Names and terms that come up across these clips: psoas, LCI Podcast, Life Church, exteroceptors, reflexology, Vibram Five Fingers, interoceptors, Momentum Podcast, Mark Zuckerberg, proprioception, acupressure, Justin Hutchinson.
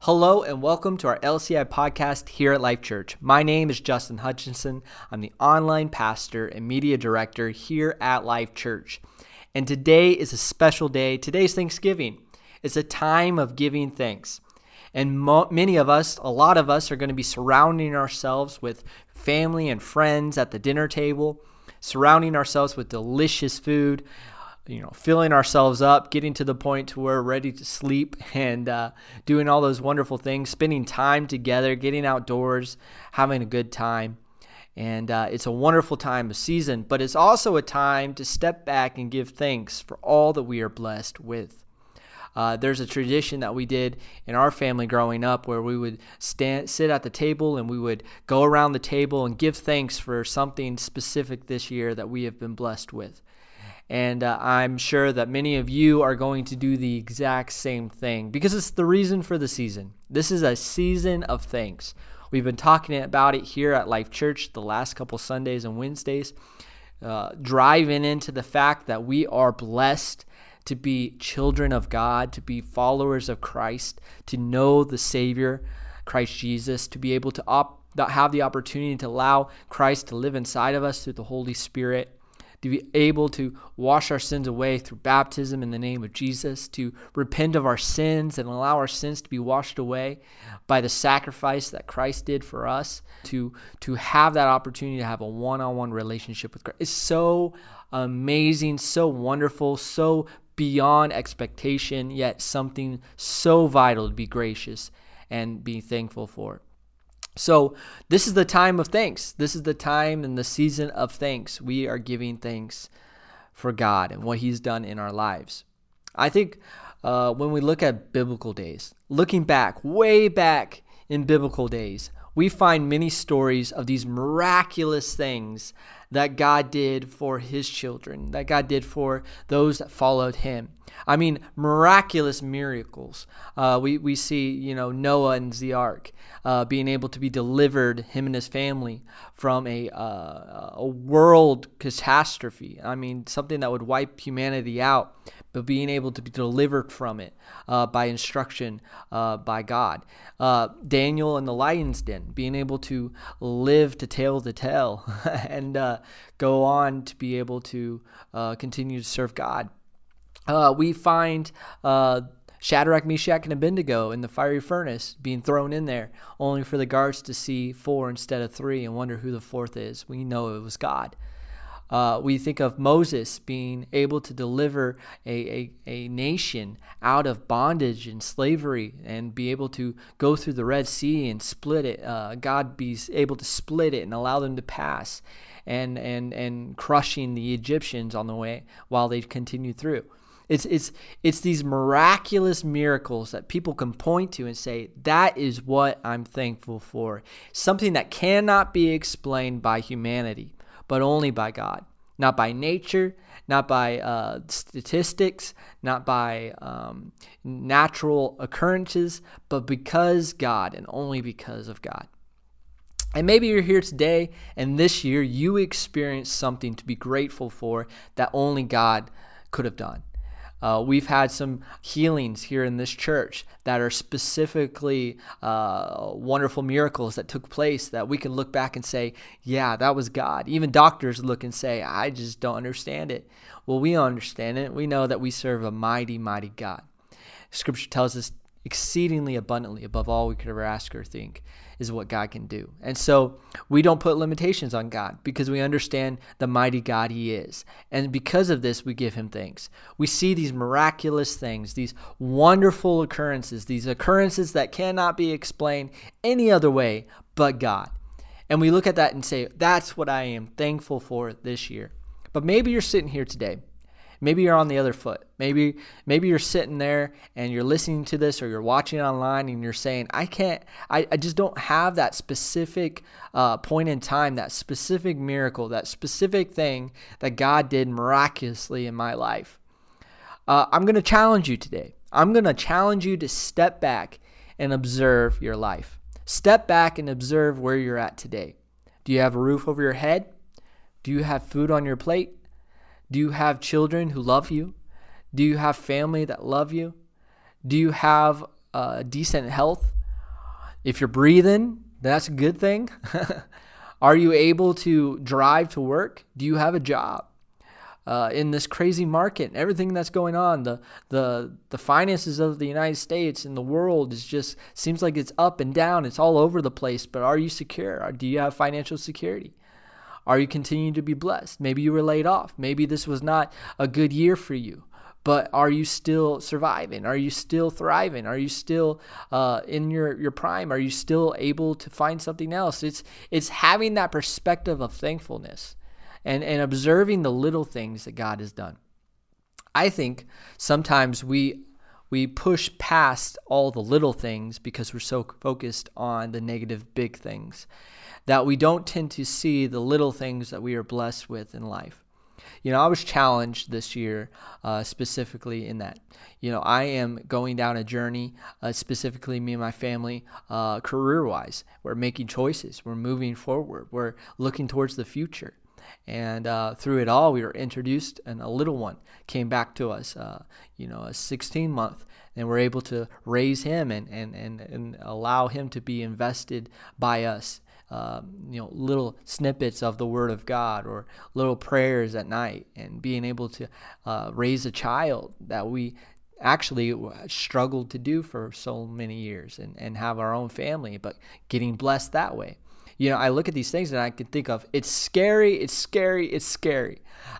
Hello and welcome to our LCI podcast here at Life Church. My name is Justin Hutchinson. I'm the online pastor and media director here at Life Church. And today is a special day. Today's Thanksgiving. It's a time of giving thanks. And a lot of us are going to be surrounding ourselves with family and friends at the dinner table, surrounding ourselves with delicious food, filling ourselves up, getting to the point to where we're ready to sleep and doing all those wonderful things, spending time together, getting outdoors, having a good time. And it's a wonderful time of season, but it's also a time to step back and give thanks for all that we are blessed with. There's a tradition that we did in our family growing up where we would sit at the table and we would go around the table and give thanks for something specific this year that we have been blessed with. And I'm sure that many of you are going to do the exact same thing because it's the reason for the season. This is a season of thanks. We've been talking about it here at Life Church the last couple Sundays and Wednesdays, driving into the fact that we are blessed to be children of God, to be followers of Christ, to know the Savior, Christ Jesus, to be able to have the opportunity to allow Christ to live inside of us through the Holy Spirit, to be able to wash our sins away through baptism in the name of Jesus, to repent of our sins and allow our sins to be washed away by the sacrifice that Christ did for us, to have that opportunity to have a one-on-one relationship with Christ. It's so amazing, so wonderful, so beyond expectation, yet something so vital to be gracious and be thankful for. So this is the time of thanks. This is the time and the season of thanks. We are giving thanks for God and what He's done in our lives. I think when we look at biblical days, looking back, way back in biblical days, we find many stories of these miraculous things that God did for His children, that God did for those that followed Him. I mean, miraculous miracles. We see, Noah and the ark being able to be delivered, him and his family, from a world catastrophe. I mean, something that would wipe humanity out, but being able to be delivered from it by instruction by God. Daniel and the lion's den, being able to live to tell the tale and go on to be able to continue to serve God. We find Shadrach, Meshach, and Abednego in the fiery furnace being thrown in there, only for the guards to see 4 instead of 3 and wonder who the 4th is. We know it was God. We think of Moses being able to deliver a nation out of bondage and slavery and be able to go through the Red Sea and split it. God be able to split it and allow them to pass and crushing the Egyptians on the way while they continue through. It's these miraculous miracles that people can point to and say, that is what I'm thankful for. Something that cannot be explained by humanity, but only by God. Not by nature, not by statistics, not by natural occurrences, but because God and only because of God. And maybe you're here today and this year you experienced something to be grateful for that only God could have done. We've had some healings here in this church that are specifically wonderful miracles that took place that we can look back and say, yeah, that was God. Even doctors look and say, I just don't understand it. Well, we understand it. We know that we serve a mighty, mighty God. Scripture tells us exceedingly abundantly above all we could ever ask or think is what God can do. And so we don't put limitations on God because we understand the mighty God He is. And because of this, we give Him thanks. We see these miraculous things, these wonderful occurrences, these occurrences that cannot be explained any other way but God. And we look at that and say, that's what I am thankful for this year. But maybe you're sitting here today. Maybe you're on the other foot. Maybe you're sitting there and you're listening to this or you're watching online and you're saying, I just don't have that specific point in time, that specific miracle, that specific thing that God did miraculously in my life. I'm going to challenge you today. I'm going to challenge you to step back and observe your life. Step back and observe where you're at today. Do you have a roof over your head? Do you have food on your plate? Do you have children who love you? Do you have family that love you? Do you have decent health? If you're breathing, that's a good thing. Are you able to drive to work? Do you have a job? In this crazy market, everything that's going on, the finances of the United States and the world is just seems like it's up and down. It's all over the place. But are you secure? Do you have financial security? Are you continuing to be blessed? Maybe you were laid off. Maybe this was not a good year for you. But are you still surviving? Are you still thriving? Are you still in your prime? Are you still able to find something else? It's having that perspective of thankfulness and observing the little things that God has done. I think sometimes we push past all the little things because we're so focused on the negative big things that we don't tend to see the little things that we are blessed with in life. You know, I was challenged this year specifically in that, you know, I am going down a journey, specifically me and my family, career-wise. We're making choices. We're moving forward. We're looking towards the future. And through it all, we were introduced, and a little one came back to us, a 16-month, and we're able to raise him and allow him to be invested by us. Little snippets of the Word of God or little prayers at night, and being able to raise a child that we actually struggled to do for so many years and have our own family, but getting blessed that way. You know, I look at these things and I can think of, it's scary.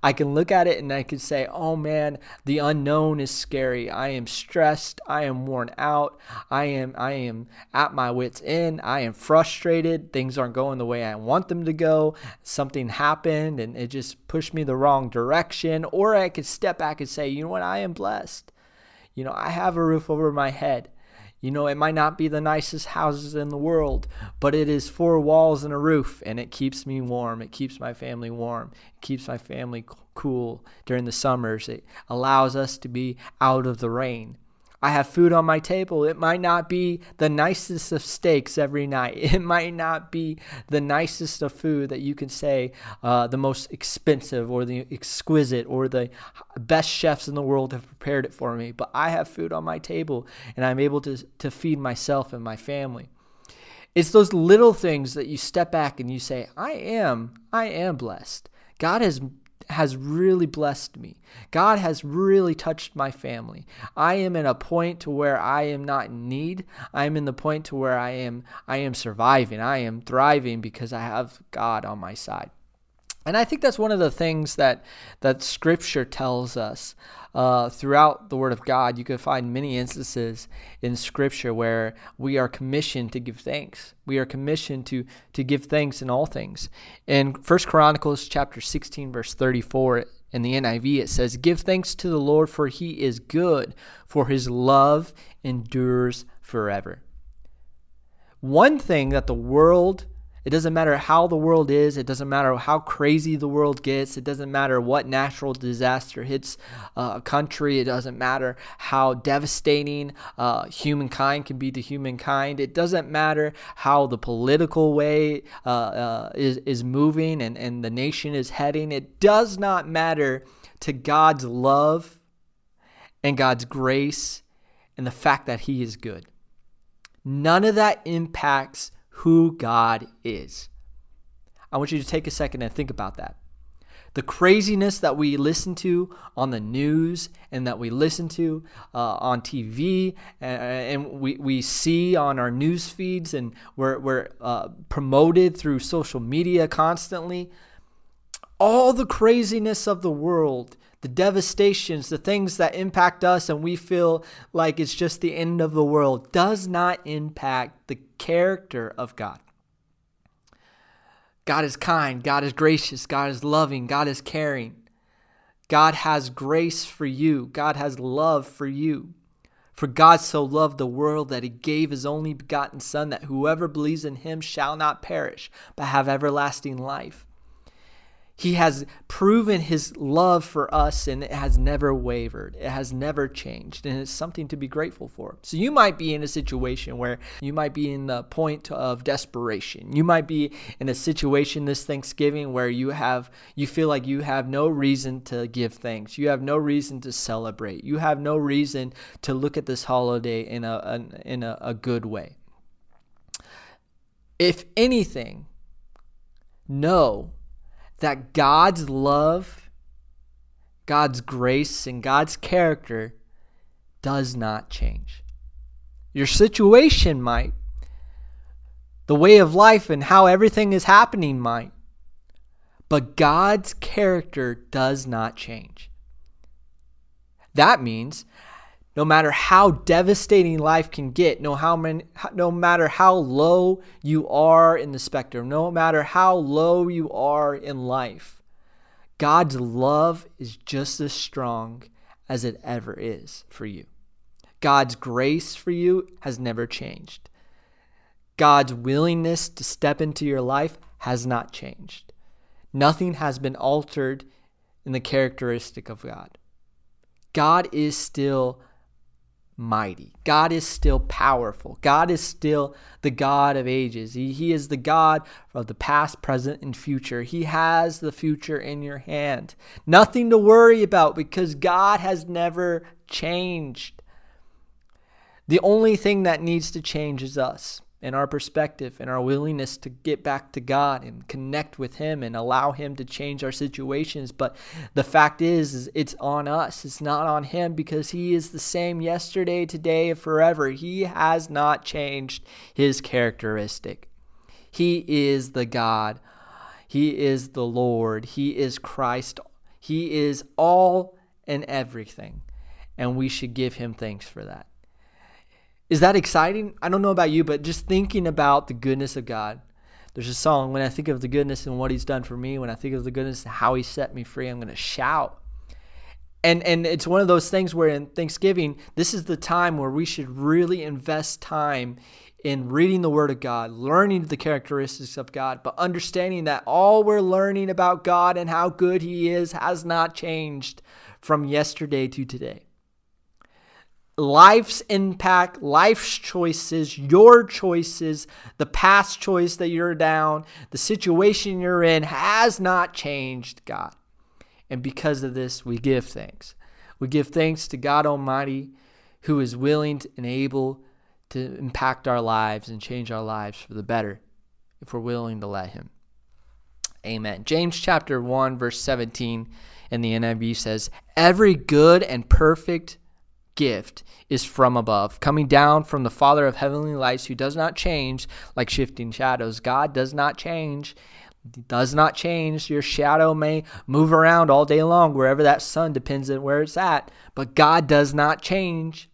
I can look at it and I can say, oh man, the unknown is scary. I am stressed. I am worn out. I am at my wit's end. I am frustrated. Things aren't going the way I want them to go. Something happened and it just pushed me the wrong direction. Or I could step back and say, you know what? I am blessed. You know, I have a roof over my head. You know, it might not be the nicest houses in the world, but it is 4 walls and a roof, and it keeps me warm. It keeps my family warm. It keeps my family cool during the summers. It allows us to be out of the rain. I have food on my table. It might not be the nicest of steaks every night. It might not be the nicest of food that you can say the most expensive or the exquisite or the best chefs in the world have prepared it for me. But I have food on my table, and I'm able to feed myself and my family. It's those little things that you step back and you say, I am blessed. God has really blessed me. God has really touched my family. I am in a point to where I am not in need. I'm in the point to where I am surviving. I am thriving because I have God on my side. And I think that's one of the things that Scripture tells us throughout the Word of God. You can find many instances in Scripture where we are commissioned to give thanks. We are commissioned to give thanks in all things. In 1 Chronicles chapter 16, verse 34, in the NIV, it says, "Give thanks to the Lord, for He is good, for His love endures forever." One thing that the world It doesn't matter how the world is. It doesn't matter how crazy the world gets. It doesn't matter what natural disaster hits a country. It doesn't matter how devastating humankind can be to humankind. It doesn't matter how the political way is moving and the nation is heading. It does not matter to God's love and God's grace and the fact that He is good. None of that impacts who God is. I want you to take a second and think about that. The craziness that we listen to on the news and that we listen to on TV and we see on our news feeds, and we're promoted through social media constantly. All the craziness of the world, the devastations, the things that impact us and we feel like it's just the end of the world, does not impact the character of God. God is kind. God is gracious. God is loving. God is caring. God has grace for you. God has love for you. For God so loved the world that He gave His only begotten Son, that whoever believes in Him shall not perish, but have everlasting life. He has proven his love for us, and it has never wavered. It has never changed, and it's something to be grateful for. So you might be in a situation where you might be in the point of desperation. You might be in a situation this Thanksgiving where you feel like you have no reason to give thanks. You have no reason to celebrate. You have no reason to look at this holiday in a good way. If anything, know that God's love, God's grace, and God's character does not change. Your situation might. The way of life and how everything is happening might. But God's character does not change. That means no matter how devastating life can get, no matter how low you are in the spectrum, no matter how low you are in life, God's love is just as strong as it ever is for you. God's grace for you has never changed. God's willingness to step into your life has not changed. Nothing has been altered in the characteristic of God. God is still mighty. God is still powerful. God is still the God of ages. He is the God of the past, present, and future. He has the future in your hand. Nothing to worry about because God has never changed. The only thing that needs to change is us and our perspective and our willingness to get back to God and connect with Him and allow Him to change our situations. But the fact is it's on us. It's not on Him because He is the same yesterday, today, and forever. He has not changed His characteristic. He is the God. He is the Lord. He is Christ. He is all and everything. And we should give Him thanks for that. Is that exciting? I don't know about you, but just thinking about the goodness of God. There's a song, when I think of the goodness and what He's done for me, when I think of the goodness and how He set me free, I'm going to shout. And it's one of those things where in Thanksgiving, this is the time where we should really invest time in reading the Word of God, learning the characteristics of God, but understanding that all we're learning about God and how good He is has not changed from yesterday to today. Life's impact, life's choices, your choices, the past choice that you're down, the situation you're in has not changed God. And because of this, we give thanks. We give thanks to God Almighty, who is willing and able to impact our lives and change our lives for the better if we're willing to let Him. Amen. James chapter 1, verse 17 in the NIV says, "Every good and perfect gift is from above, coming down from the Father of heavenly lights, who does not change like shifting shadows." God does not change. He does not change. Your shadow may move around all day long, wherever that sun depends on where it's at, but God does not change.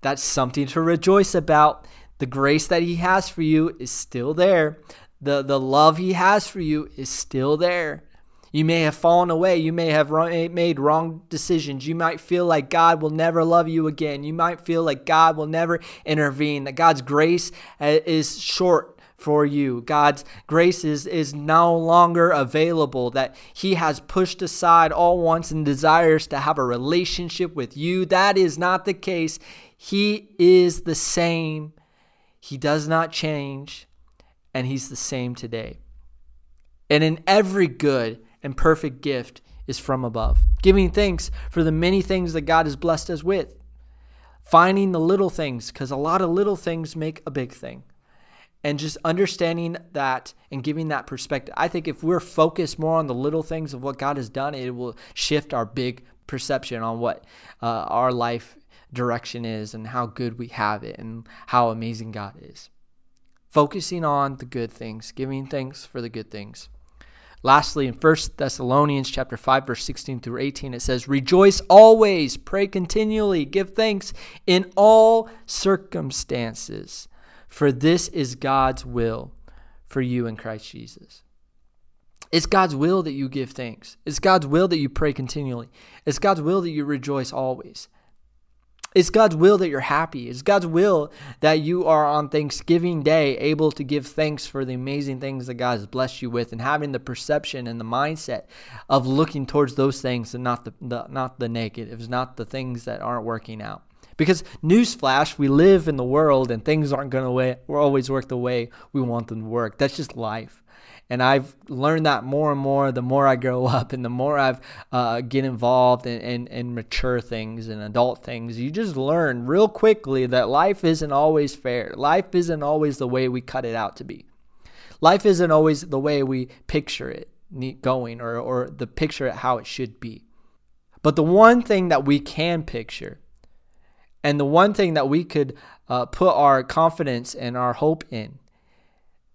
That's something to rejoice about. The grace that He has for you is still there. The love He has for you is still there. You may have fallen away. You may have made wrong decisions. You might feel like God will never love you again. You might feel like God will never intervene, that God's grace is short for you. God's grace is no longer available, that He has pushed aside all wants and desires to have a relationship with you. That is not the case. He is the same. He does not change, and He's the same today. And in every good and perfect gift is from above. Giving thanks for the many things that God has blessed us with. Finding the little things, because a lot of little things make a big thing. And just understanding that and giving that perspective. I think if we're focused more on the little things of what God has done, it will shift our big perception on what our life direction is and how good we have it and how amazing God is. Focusing on the good things, giving thanks for the good things. Lastly, in 1 Thessalonians chapter 5, verse 16 through 18, it says, "Rejoice always, pray continually, give thanks in all circumstances, for this is God's will for you in Christ Jesus." It's God's will that you give thanks. It's God's will that you pray continually. It's God's will that you rejoice always. It's God's will that you're happy. It's God's will that you are on Thanksgiving Day able to give thanks for the amazing things that God has blessed you with, and having the perception and the mindset of looking towards those things and not the negatives, not the things that aren't working out. Because newsflash, we live in the world and things aren't going to always work the way we want them to work. That's just life. And I've learned that more and more the more I grow up and the more I've get involved in mature things and adult things. You just learn real quickly that life isn't always fair. Life isn't always the way we cut it out to be. Life isn't always the way we picture it going or the picture of how it should be. But the one thing that we can picture and the one thing that we could put our confidence and our hope in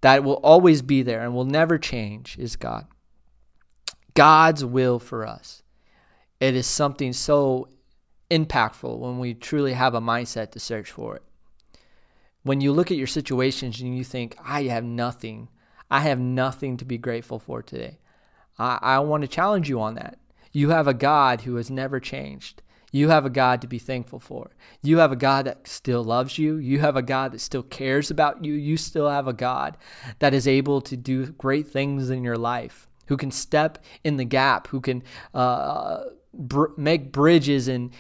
that will always be there and will never change is God. God's will for us. It is something so impactful when we truly have a mindset to search for it. When you look at your situations and you think, I have nothing to be grateful for today. I want to challenge you on that. You have a God who has never changed. You have a God to be thankful for. You have a God that still loves you. You have a God that still cares about you. You still have a God that is able to do great things in your life, who can step in the gap, who can make bridges in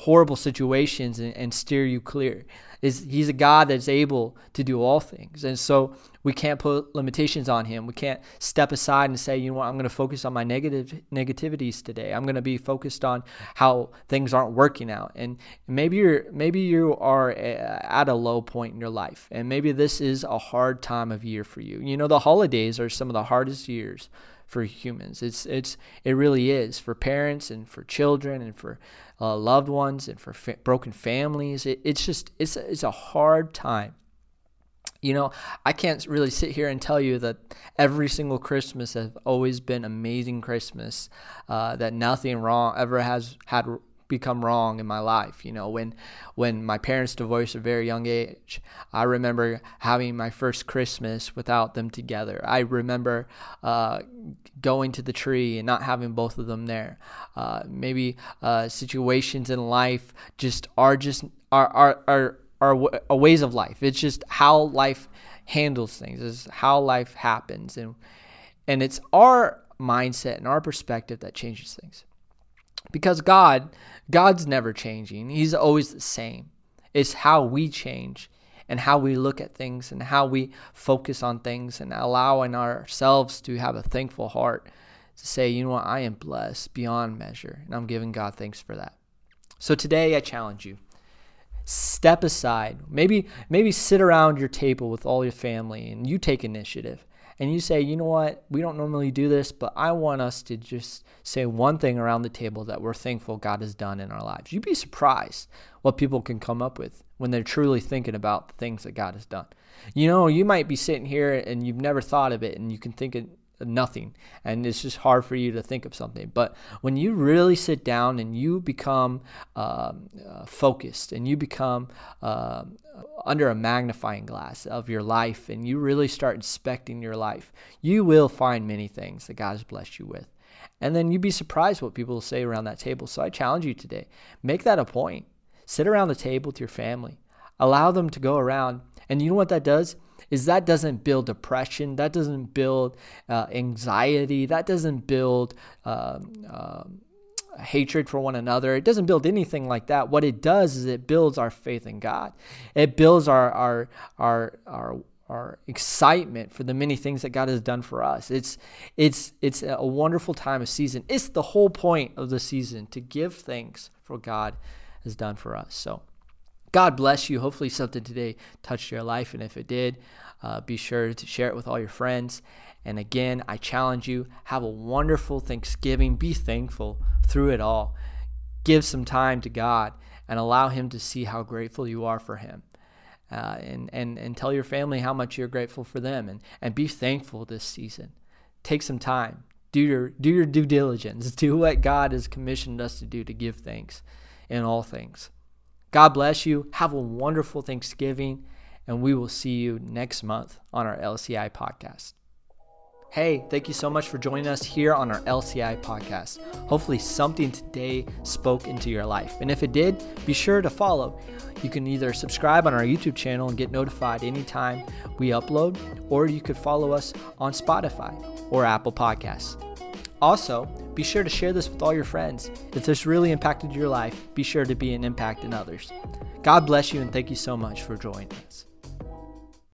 horrible situations and steer you clear. He's a God that's able to do all things. And so we can't put limitations on him. We can't step aside and say, you know what, I'm going to focus on my negativities today. I'm going to be focused on how things aren't working out. And maybe you are at a low point in your life. And maybe this is a hard time of year for you. You know, the holidays are some of the hardest years for humans. It really is, for parents and for children and for loved ones and for broken families. It's a hard time. You know, I can't really sit here and tell you that every single Christmas has always been amazing Christmas, that nothing wrong ever has had become wrong in my life. You know, when my parents divorced at a very young age, I remember having my first Christmas without them together. I remember going to the tree and not having both of them there. Maybe situations in life are ways of life. It's just how life handles things. It's how life happens, and it's our mindset and our perspective that changes things. Because God's never changing. He's always the same. It's how we change and how we look at things and how we focus on things and allowing ourselves to have a thankful heart to say, you know what, I am blessed beyond measure, and I'm giving God thanks for that. So today I challenge you. Step aside. Maybe sit around your table with all your family and you take initiative. And you say, you know what, we don't normally do this, but I want us to just say one thing around the table that we're thankful God has done in our lives. You'd be surprised what people can come up with when they're truly thinking about the things that God has done. You know, you might be sitting here and you've never thought of it and you can think of nothing. And it's just hard for you to think of something. But when you really sit down and you become focused and you become under a magnifying glass of your life and you really start inspecting your life, you will find many things that God has blessed you with. And then you'd be surprised what people will say around that table. So I challenge you today, make that a point. Sit around the table with your family. Allow them to go around. And you know what that does? Is that doesn't build depression, that doesn't build anxiety, that doesn't build hatred for one another. It doesn't build anything like that. What it does is it builds our faith in God. It builds our excitement for the many things that God has done for us. It's a wonderful time of season. It's the whole point of the season, to give thanks for what God has done for us. So God bless you. Hopefully something today touched your life. And if it did, be sure to share it with all your friends. And again, I challenge you, have a wonderful Thanksgiving. Be thankful through it all. Give some time to God and allow him to see how grateful you are for him. And tell your family how much you're grateful for them. And be thankful this season. Take some time. Do your due diligence. Do what God has commissioned us to do, to give thanks in all things. God bless you. Have a wonderful Thanksgiving, and we will see you next month on our LCI podcast. Hey, thank you so much for joining us here on our LCI podcast. Hopefully something today spoke into your life. And if it did, be sure to follow. You can either subscribe on our YouTube channel and get notified anytime we upload, or you could follow us on Spotify or Apple Podcasts. Also, be sure to share this with all your friends. If this really impacted your life, be sure to be an impact in others. God bless you and thank you so much for joining us.